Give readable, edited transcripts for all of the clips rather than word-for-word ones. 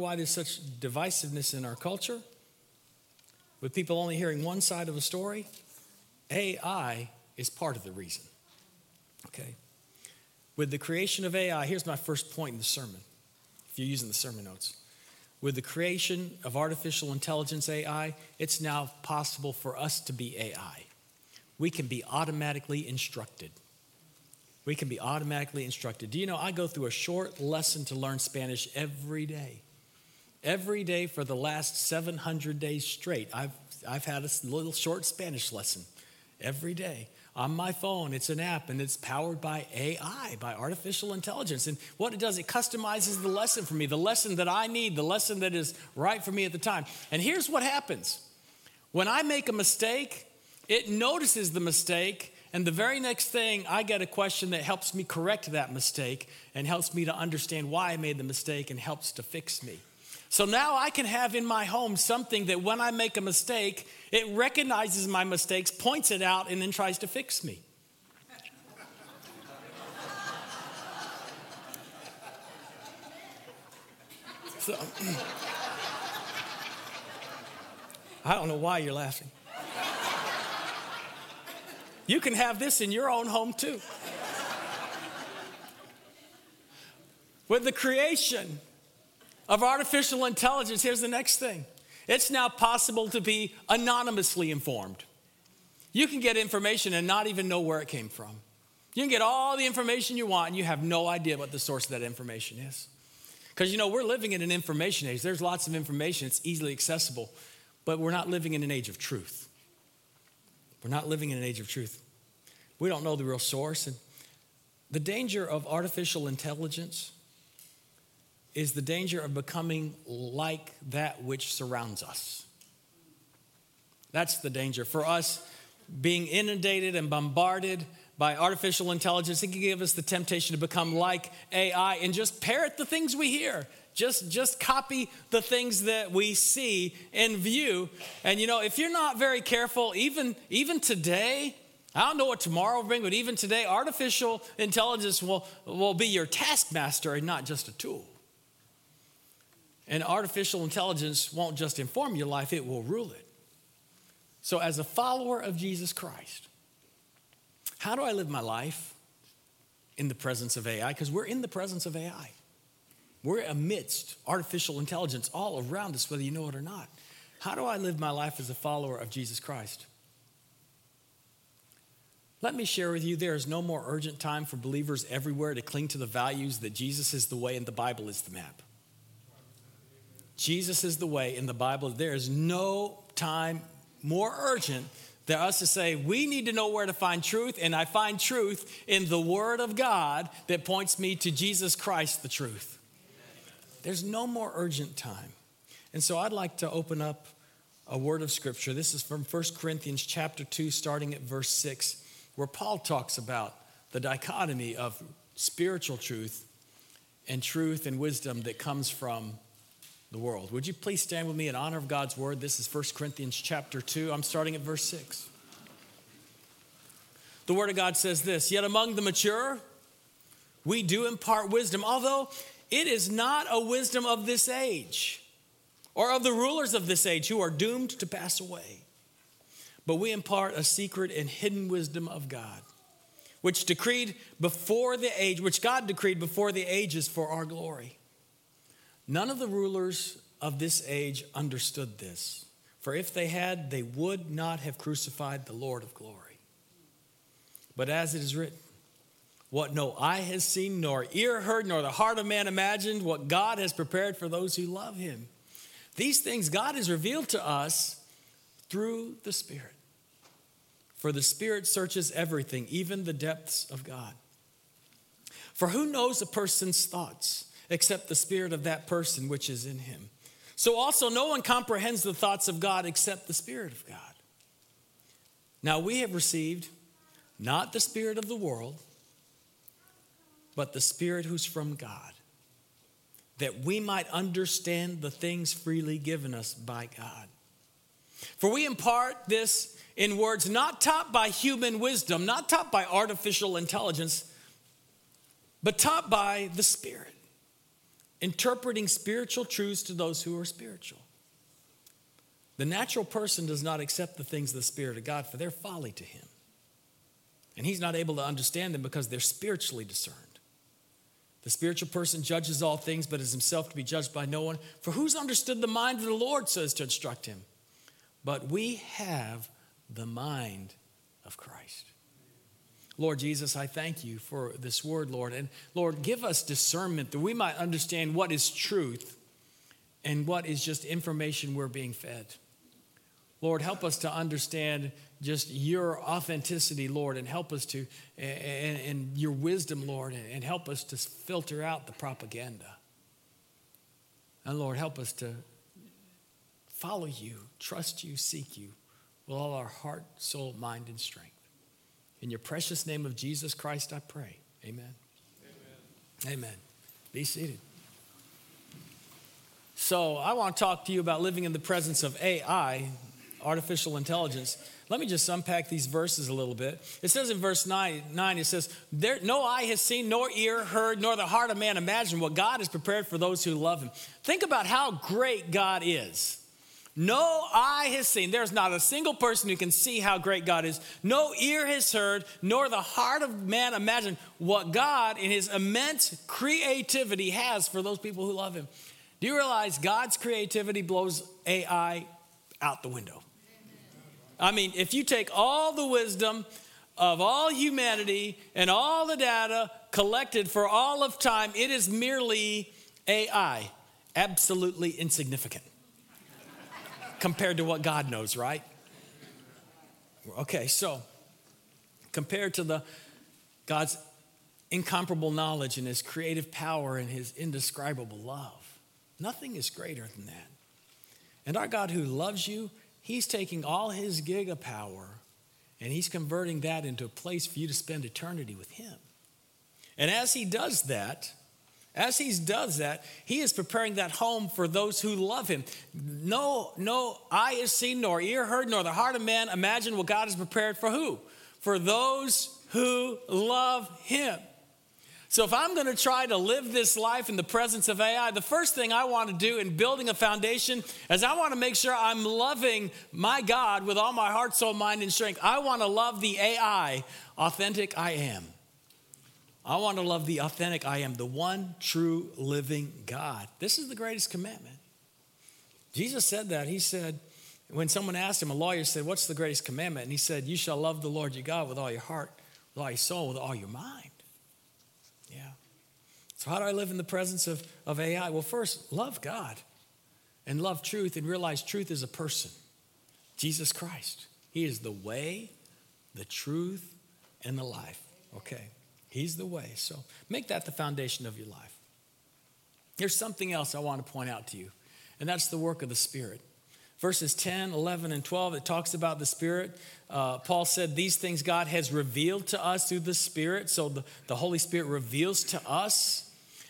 why there's such divisiveness in our culture, with people only hearing one side of a story. AI is part of the reason. Okay? With the creation of AI, here's my first point in the sermon, if you're using the sermon notes. With the creation of artificial intelligence, AI, it's now possible for us to be AI. We can be automatically instructed. We can be automatically instructed. Do you know, I go through a short lesson to learn Spanish every day. Every day for the last 700 days straight, I've had a little short Spanish lesson every day. On my phone, it's an app, and it's powered by AI, by artificial intelligence. And what it does, it customizes the lesson for me, the lesson that I need, the lesson that is right for me at the time. And here's what happens. When I make a mistake, it notices the mistake, and the very next thing, I get a question that helps me correct that mistake and helps me to understand why I made the mistake and helps to fix me. So now I can have in my home something that when I make a mistake, it recognizes my mistakes, points it out, and then tries to fix me. So, I don't know why you're laughing. You can have this in your own home too. With the creation of artificial intelligence, here's the next thing. It's now possible to be anonymously informed. You can get information and not even know where it came from. You can get all the information you want and you have no idea what the source of that information is. Because, you know, we're living in an information age. There's lots of information. It's easily accessible. But we're not living in an age of truth. We're not living in an age of truth. We don't know the real source. And the danger of artificial intelligence is the danger of becoming like that which surrounds us. That's the danger. For us, being inundated and bombarded by artificial intelligence, it can give us the temptation to become like AI and just parrot the things we hear. Just copy the things that we see and view. And, you know, if you're not very careful, even today, I don't know what tomorrow will bring, but even today, artificial intelligence will be your taskmaster and not just a tool. And artificial intelligence won't just inform your life, it will rule it. So as a follower of Jesus Christ, how do I live my life in the presence of AI? Because we're in the presence of AI. We're amidst artificial intelligence all around us, whether you know it or not. How do I live my life as a follower of Jesus Christ? Let me share with you, there is no more urgent time for believers everywhere to cling to the values that Jesus is the way and the Bible is the map. Jesus is the way in the Bible. There is no time more urgent than us to say, we need to know where to find truth, and I find truth in the Word of God that points me to Jesus Christ, the truth. There's no more urgent time. And so I'd like to open up a word of Scripture. This is from 1 Corinthians chapter 2, starting at verse 6, where Paul talks about the dichotomy of spiritual truth and wisdom that comes from the world. Would you please stand with me in honor of God's word? This is 1 Corinthians chapter 2. I'm starting at verse 6. The word of God says this, "Yet among the mature, we do impart wisdom, although it is not a wisdom of this age or of the rulers of this age who are doomed to pass away. But we impart a secret and hidden wisdom of God, which God decreed before the ages for our glory. None of the rulers of this age understood this, for if they had, they would not have crucified the Lord of glory. But as it is written, what no eye has seen, nor ear heard, nor the heart of man imagined, what God has prepared for those who love him. These things God has revealed to us through the Spirit. For the Spirit searches everything, even the depths of God. For who knows a person's thoughts? Except the spirit of that person which is in him. So also no one comprehends the thoughts of God except the Spirit of God. Now we have received not the spirit of the world, but the Spirit who's from God, that we might understand the things freely given us by God. For we impart this in words not taught by human wisdom, not taught by artificial intelligence, but taught by the Spirit. interpreting spiritual truths to those who are spiritual. The natural person does not accept the things of the Spirit of God, for they're folly to him. And he's not able to understand them because they're spiritually discerned. The spiritual person judges all things, but is himself to be judged by no one. For who's understood the mind of the Lord so as to instruct him? But we have the mind of Christ. Lord Jesus, I thank you for this word, Lord. And Lord, give us discernment that we might understand what is truth and what is just information we're being fed. Lord, help us to understand just your authenticity, Lord, and help us to, and your wisdom, Lord, and help us to filter out the propaganda. And Lord, help us to follow you, trust you, seek you with all our heart, soul, mind, and strength. In your precious name of Jesus Christ, I pray. Amen. Amen. Amen. Be seated. So I want to talk to you about living in the presence of AI, artificial intelligence. Let me just unpack these verses a little bit. It says in verse 9 it says, "There no eye has seen, nor ear heard, nor the heart of man imagined what God has prepared for those who love him." Think about how great God is. No eye has seen. There's not a single person who can see how great God is. No ear has heard, nor the heart of man imagined what God in his immense creativity has for those people who love him. Do you realize God's creativity blows AI out the window? I mean, if you take all the wisdom of all humanity and all the data collected for all of time, it is merely AI, absolutely insignificant compared to what God knows, right? Okay, so compared to God's incomparable knowledge and his creative power and his indescribable love, nothing is greater than that. And our God who loves you, he's taking all his gigapower and he's converting that into a place for you to spend eternity with him. And as he does that, he is preparing that home for those who love him. No eye has seen, nor ear heard, nor the heart of man imagine what God has prepared for who? For those who love him. So if I'm going to try to live this life in the presence of AI, the first thing I want to do in building a foundation is I want to make sure I'm loving my God with all my heart, soul, mind, and strength. I want to love the AI, authentic I am. I want to love the authentic I am, the one true living God. This is the greatest commandment. Jesus said that. He said, when someone asked him, a lawyer said, "What's the greatest commandment?" And he said, "You shall love the Lord your God with all your heart, with all your soul, with all your mind." Yeah. So how do I live in the presence of AI? Well, first, love God and love truth and realize truth is a person, Jesus Christ. He is the way, the truth, and the life. Okay, he's the way. So make that the foundation of your life. There's something else I want to point out to you, and that's the work of the Spirit. Verses 10, 11, and 12, it talks about the Spirit. Paul said, "These things God has revealed to us through the Spirit." So the Holy Spirit reveals to us.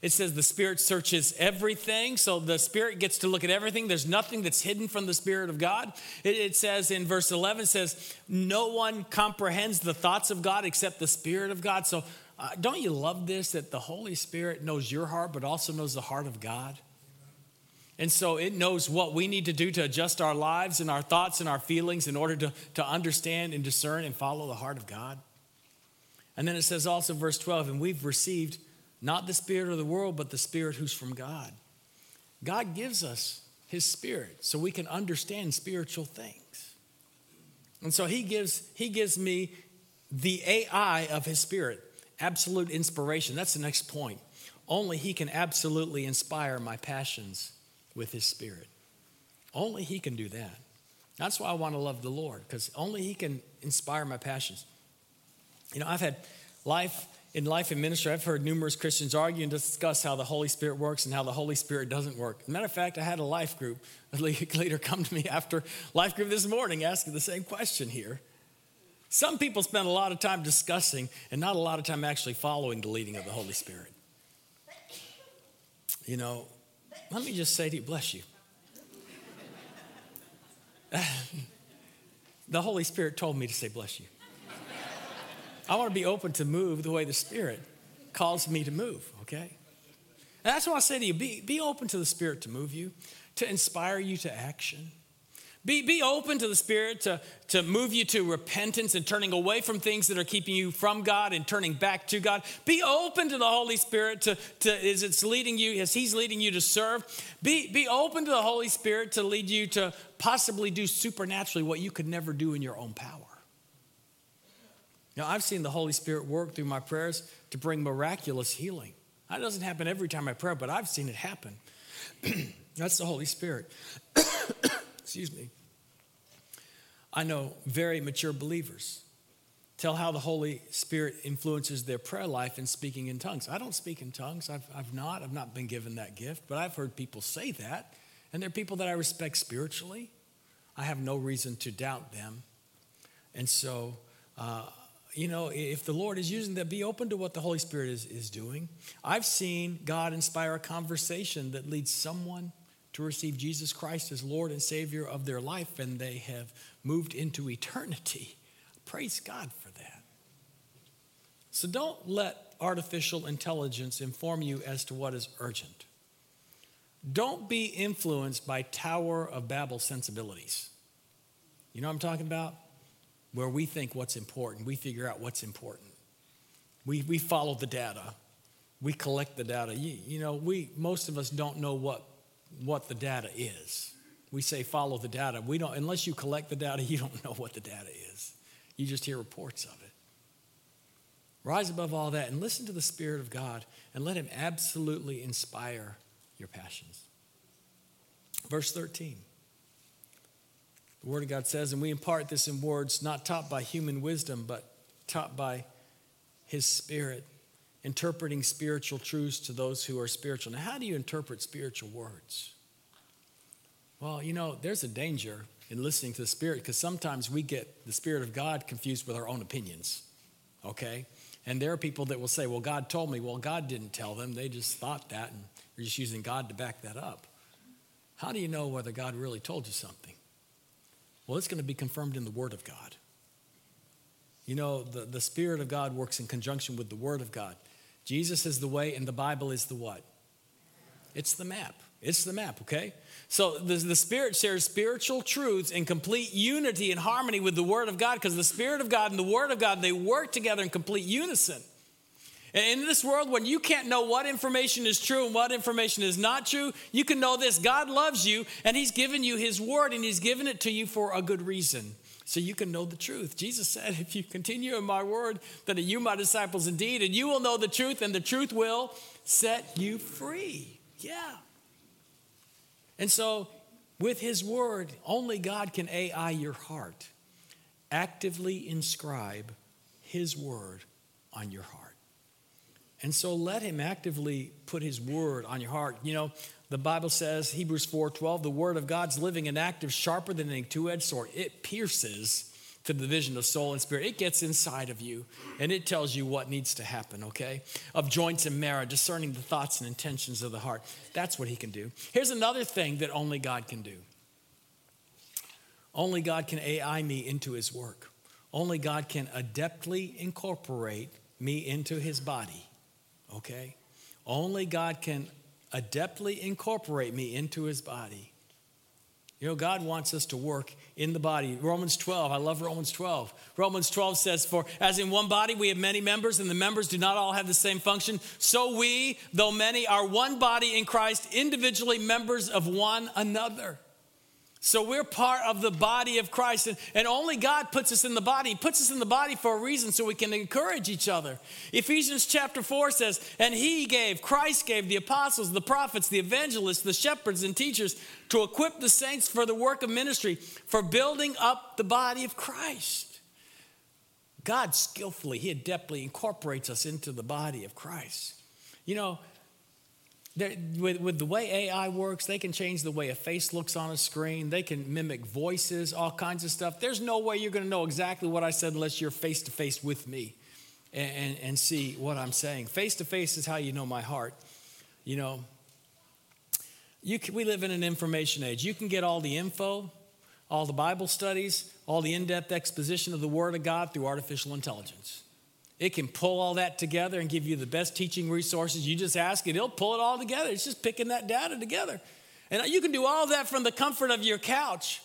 It says the Spirit searches everything. So the Spirit gets to look at everything. There's nothing that's hidden from the Spirit of God. It says in verse 11, it says, "No one comprehends the thoughts of God except the Spirit of God." So don't you love this, that the Holy Spirit knows your heart, but also knows the heart of God? And so it knows what we need to do to adjust our lives and our thoughts and our feelings in order to understand and discern and follow the heart of God. And then it says also verse 12, "And we've received not the spirit of the world, but the Spirit who's from God." God gives us his Spirit so we can understand spiritual things. And so he gives me the AI of his Spirit, absolute inspiration. That's the next point. Only he can absolutely inspire my passions with his Spirit. Only he can do that. That's why I want to love the Lord, because only he can inspire my passions. You know, I've had life and ministry, I've heard numerous Christians argue and discuss how the Holy Spirit works and how the Holy Spirit doesn't work. As a matter of fact, I had a life group leader come to me after life group this morning asking the same question here. Some people spend a lot of time discussing and not a lot of time actually following the leading of the Holy Spirit. You know, let me just say to you, bless you. The Holy Spirit told me to say bless you. I want to be open to move the way the Spirit calls me to move, okay? And that's why I say to you, be open to the Spirit to move you, to inspire you to action. Be open to the Spirit to move you to repentance and turning away from things that are keeping you from God and turning back to God. Be open to the Holy Spirit as He's leading you to serve. Be open to the Holy Spirit to lead you to possibly do supernaturally what you could never do in your own power. Now, I've seen the Holy Spirit work through my prayers to bring miraculous healing. That doesn't happen every time I pray, but I've seen it happen. That's the Holy Spirit. Excuse me. I know very mature believers tell how the Holy Spirit influences their prayer life in speaking in tongues. I don't speak in tongues. I've not been given that gift, but I've heard people say that, and they're people that I respect spiritually. I have no reason to doubt them. And so, if the Lord is using that, be open to what the Holy Spirit is doing. I've seen God inspire a conversation that leads someone to receive Jesus Christ as Lord and Savior of their life, and they have moved into eternity. Praise God for that. So don't let artificial intelligence inform you as to what is urgent. Don't be influenced by Tower of Babel sensibilities. You know what I'm talking about? Where we think what's important, we figure out what's important. We follow the data. We collect the data. Most of us don't know what the data is. We say follow the data. We don't, unless you collect the data, you don't know what the data is. You just hear reports of it. Rise above all that and listen to the Spirit of God and let Him absolutely inspire your passions. Verse 13. The Word of God says, and we impart this in words not taught by human wisdom, but taught by His Spirit, interpreting spiritual truths to those who are spiritual. Now, how do you interpret spiritual words? Well, there's a danger in listening to the Spirit because sometimes we get the Spirit of God confused with our own opinions, okay? And there are people that will say, well, God told me. Well, God didn't tell them. They just thought that, and they're just using God to back that up. How do you know whether God really told you something? Well, it's going to be confirmed in the Word of God. The Spirit of God works in conjunction with the Word of God. Jesus is the way, and the Bible is the what? It's the map. It's the map, okay? So the Spirit shares spiritual truths in complete unity and harmony with the Word of God because the Spirit of God and the Word of God, they work together in complete unison. And in this world, when you can't know what information is true and what information is not true, you can know this. God loves you, and He's given you His Word, and He's given it to you for a good reason. So you can know the truth. Jesus said, if you continue in my word, then are you my disciples indeed, and you will know the truth, and the truth will set you free. Yeah. And so with His word, only God can AI your heart. Actively inscribe His word on your heart. And so let Him actively put His word on your heart. The Bible says, Hebrews 4:12, the word of God's living and active, sharper than any two-edged sword. It pierces to the division of soul and spirit. It gets inside of you, and it tells you what needs to happen, okay? Of joints and marrow, discerning the thoughts and intentions of the heart. That's what He can do. Here's another thing that only God can do. Only God can AI me into His work. Only God can adeptly incorporate me into His body, okay? Only God can adeptly incorporate me into His body. God wants us to work in the body. Romans 12, I love Romans 12. Romans 12 says, for as in one body we have many members, and the members do not all have the same function, so we, though many, are one body in Christ, individually members of one another. So we're part of the body of Christ, and only God puts us in the body. He puts us in the body for a reason so we can encourage each other. Ephesians chapter 4 says, and Christ gave the apostles, the prophets, the evangelists, the shepherds, and teachers to equip the saints for the work of ministry, for building up the body of Christ. God skillfully, He adeptly incorporates us into the body of Christ. With the way AI works, they can change the way a face looks on a screen. They can mimic voices, all kinds of stuff. There's no way you're going to know exactly what I said unless you're face-to-face with me and see what I'm saying. Face-to-face is how you know my heart. We live in an information age. You can get all the info, all the Bible studies, all the in-depth exposition of the Word of God through artificial intelligence. It can pull all that together and give you the best teaching resources. You just ask it, it'll pull it all together. It's just picking that data together. And you can do all that from the comfort of your couch.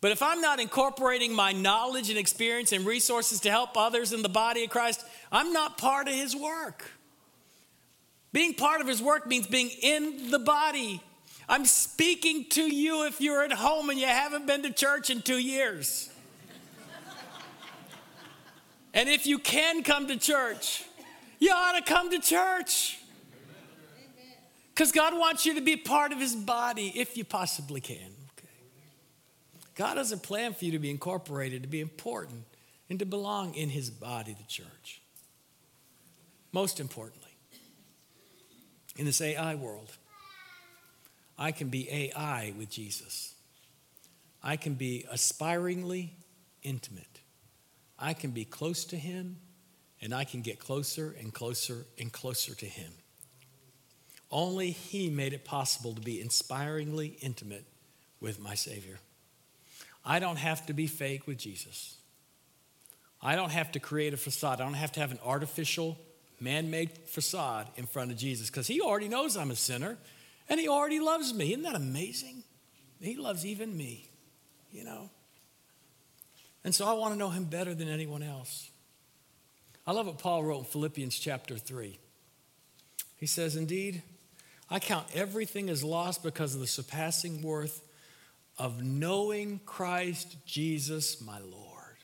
But if I'm not incorporating my knowledge and experience and resources to help others in the body of Christ, I'm not part of his work. Being part of his work means being in the body. I'm speaking to you if you're at home and you haven't been to church in 2 years. And if you can come to church, you ought to come to church. Because God wants you to be part of his body if you possibly can. Okay. God has a plan for you to be incorporated, to be important, and to belong in his body, the church. Most importantly, in this AI world, I can be AI with Jesus. I can be aspiringly intimate. I can be close to him, and I can get closer and closer and closer to him. Only he made it possible to be inspiringly intimate with my Savior. I don't have to be fake with Jesus. I don't have to create a facade. I don't have to have an artificial, man-made facade in front of Jesus, because he already knows I'm a sinner, and he already loves me. Isn't that amazing? He loves even me, you know. And so I want to know him better than anyone else. I love what Paul wrote in Philippians chapter 3. He says, "Indeed, I count everything as lost because of the surpassing worth of knowing Christ Jesus my Lord."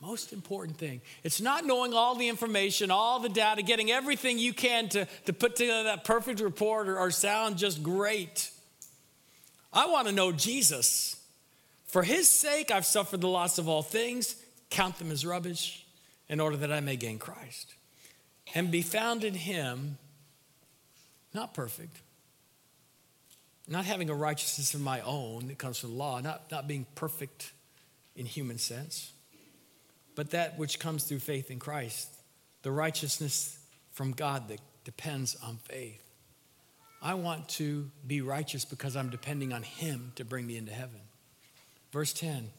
Most important thing. It's not knowing all the information, all the data, getting everything you can to put together that perfect report or sound just great. I want to know Jesus. For his sake, I've suffered the loss of all things, count them as rubbish, in order that I may gain Christ and be found in him, not perfect, not having a righteousness of my own that comes from the law, not being perfect in human sense, but that which comes through faith in Christ, the righteousness from God that depends on faith. I want to be righteous because I'm depending on him to bring me into heaven. Verse 10,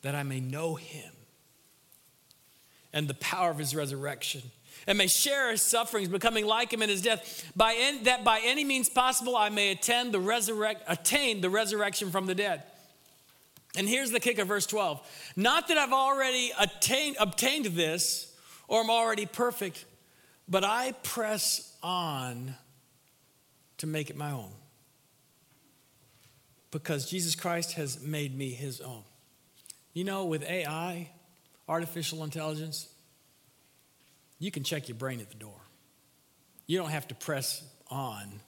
that I may know him and the power of his resurrection and may share his sufferings, becoming like him in his death, that by any means possible I may attain the resurrection from the dead. And here's the kicker, verse 12. Not that I've already obtained this or am already perfect, but I press on to make it my own, because Jesus Christ has made me his own. You know, with AI, artificial intelligence, you can check your brain at the door. You don't have to press on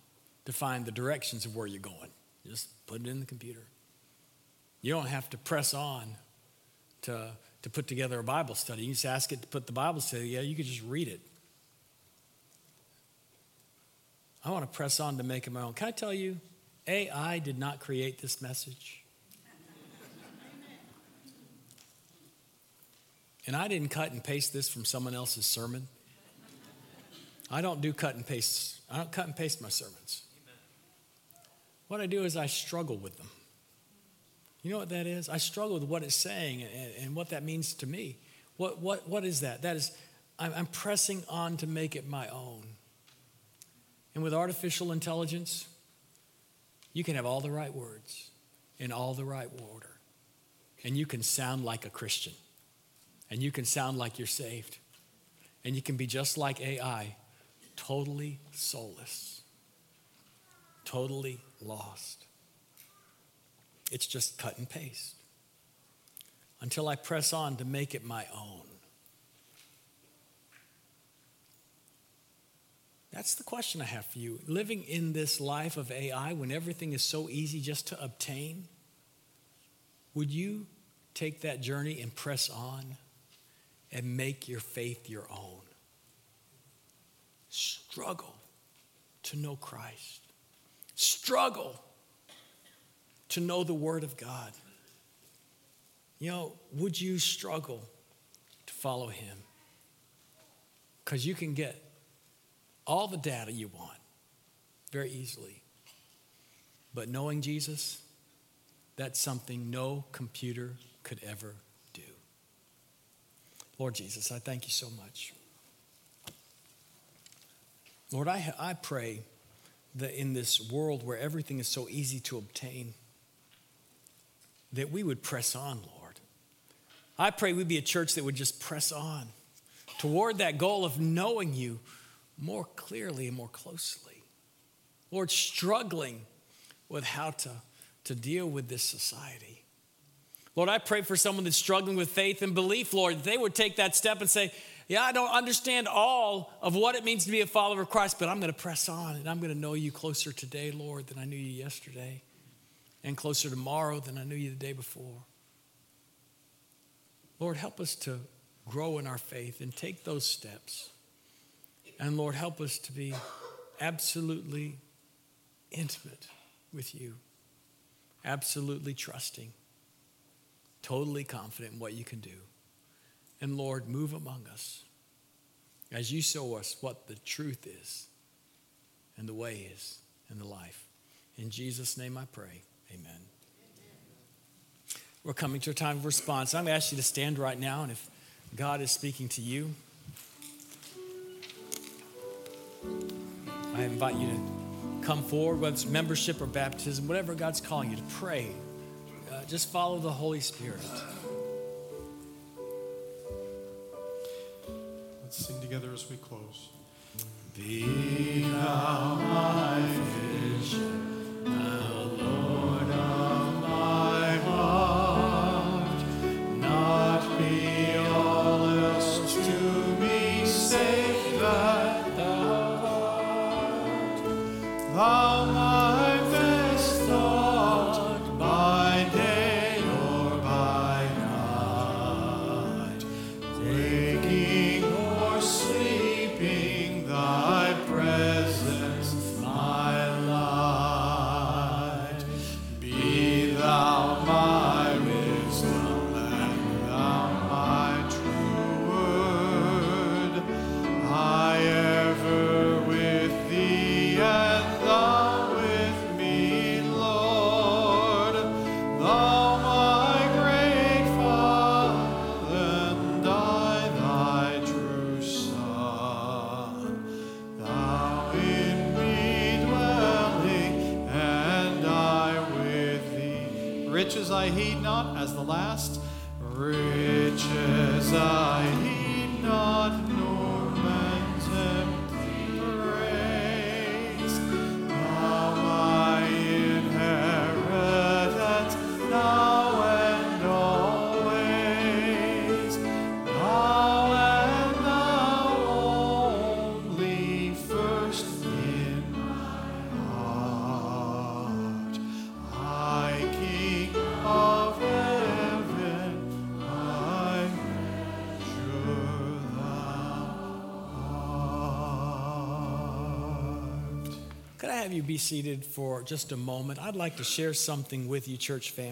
to find the directions of where you're going. Just put it in the computer. You don't have to press on to put together a Bible study. You just ask it to put the Bible study together. You can just read it. I want to press on to make it my own. Can I tell you? AI did not create this message. And I didn't cut and paste this from someone else's sermon. I don't do cut and paste. I don't cut and paste my sermons. What I do is I struggle with them. You know what that is? I struggle with what it's saying and what that means to me. What is that? That is, I'm pressing on to make it my own. And with artificial intelligence, you can have all the right words in all the right order. And you can sound like a Christian. And you can sound like you're saved. And you can be just like AI, totally soulless, totally lost. It's just cut and paste. Until I press on to make it my own. That's the question I have for you. Living in this life of AI, when everything is so easy just to obtain, would you take that journey and press on and make your faith your own? Struggle to know Christ. Struggle to know the Word of God. You know, would you struggle to follow him? Because you can get all the data you want very easily. But knowing Jesus, that's something no computer could ever do. Lord Jesus, I thank you so much. Lord, I pray that in this world where everything is so easy to obtain, that we would press on, Lord. I pray we'd be a church that would just press on toward that goal of knowing you more clearly and more closely. Lord, struggling with how to deal with this society. Lord, I pray for someone that's struggling with faith and belief, Lord, that they would take that step and say, yeah, I don't understand all of what it means to be a follower of Christ, but I'm going to press on and I'm going to know you closer today, Lord, than I knew you yesterday, and closer tomorrow than I knew you the day before. Lord, help us to grow in our faith and take those steps. And Lord, help us to be absolutely intimate with you, absolutely trusting, totally confident in what you can do. And Lord, move among us as you show us what the truth is and the way is and the life. In Jesus' name I pray, amen. We're coming to a time of response. I'm going to ask you to stand right now, and if God is speaking to you, I invite you to come forward, whether it's membership or baptism, whatever God's calling you to pray. Just follow the Holy Spirit. Let's sing together as we close. Be thou my vision, thou Lord of my heart, not be all else to me, save that thou art. Thou my best thought, by day or by night, waking or sleeping, thy presence my light. Be thou my wisdom, and thou my true word. I ever with thee, and thou with me, Lord. Thou my great Father, and I thy true Son. Thou in me dwelling, and I with thee. Riches I heed not as the last. Riches I heed not, nor man's empty praise. Thou my inheritance, now and always. Thou and thou only, first in my heart. I, King of heaven, I measure thou art. Could I have you be seated for just a moment? I'd like to share something with you, church family.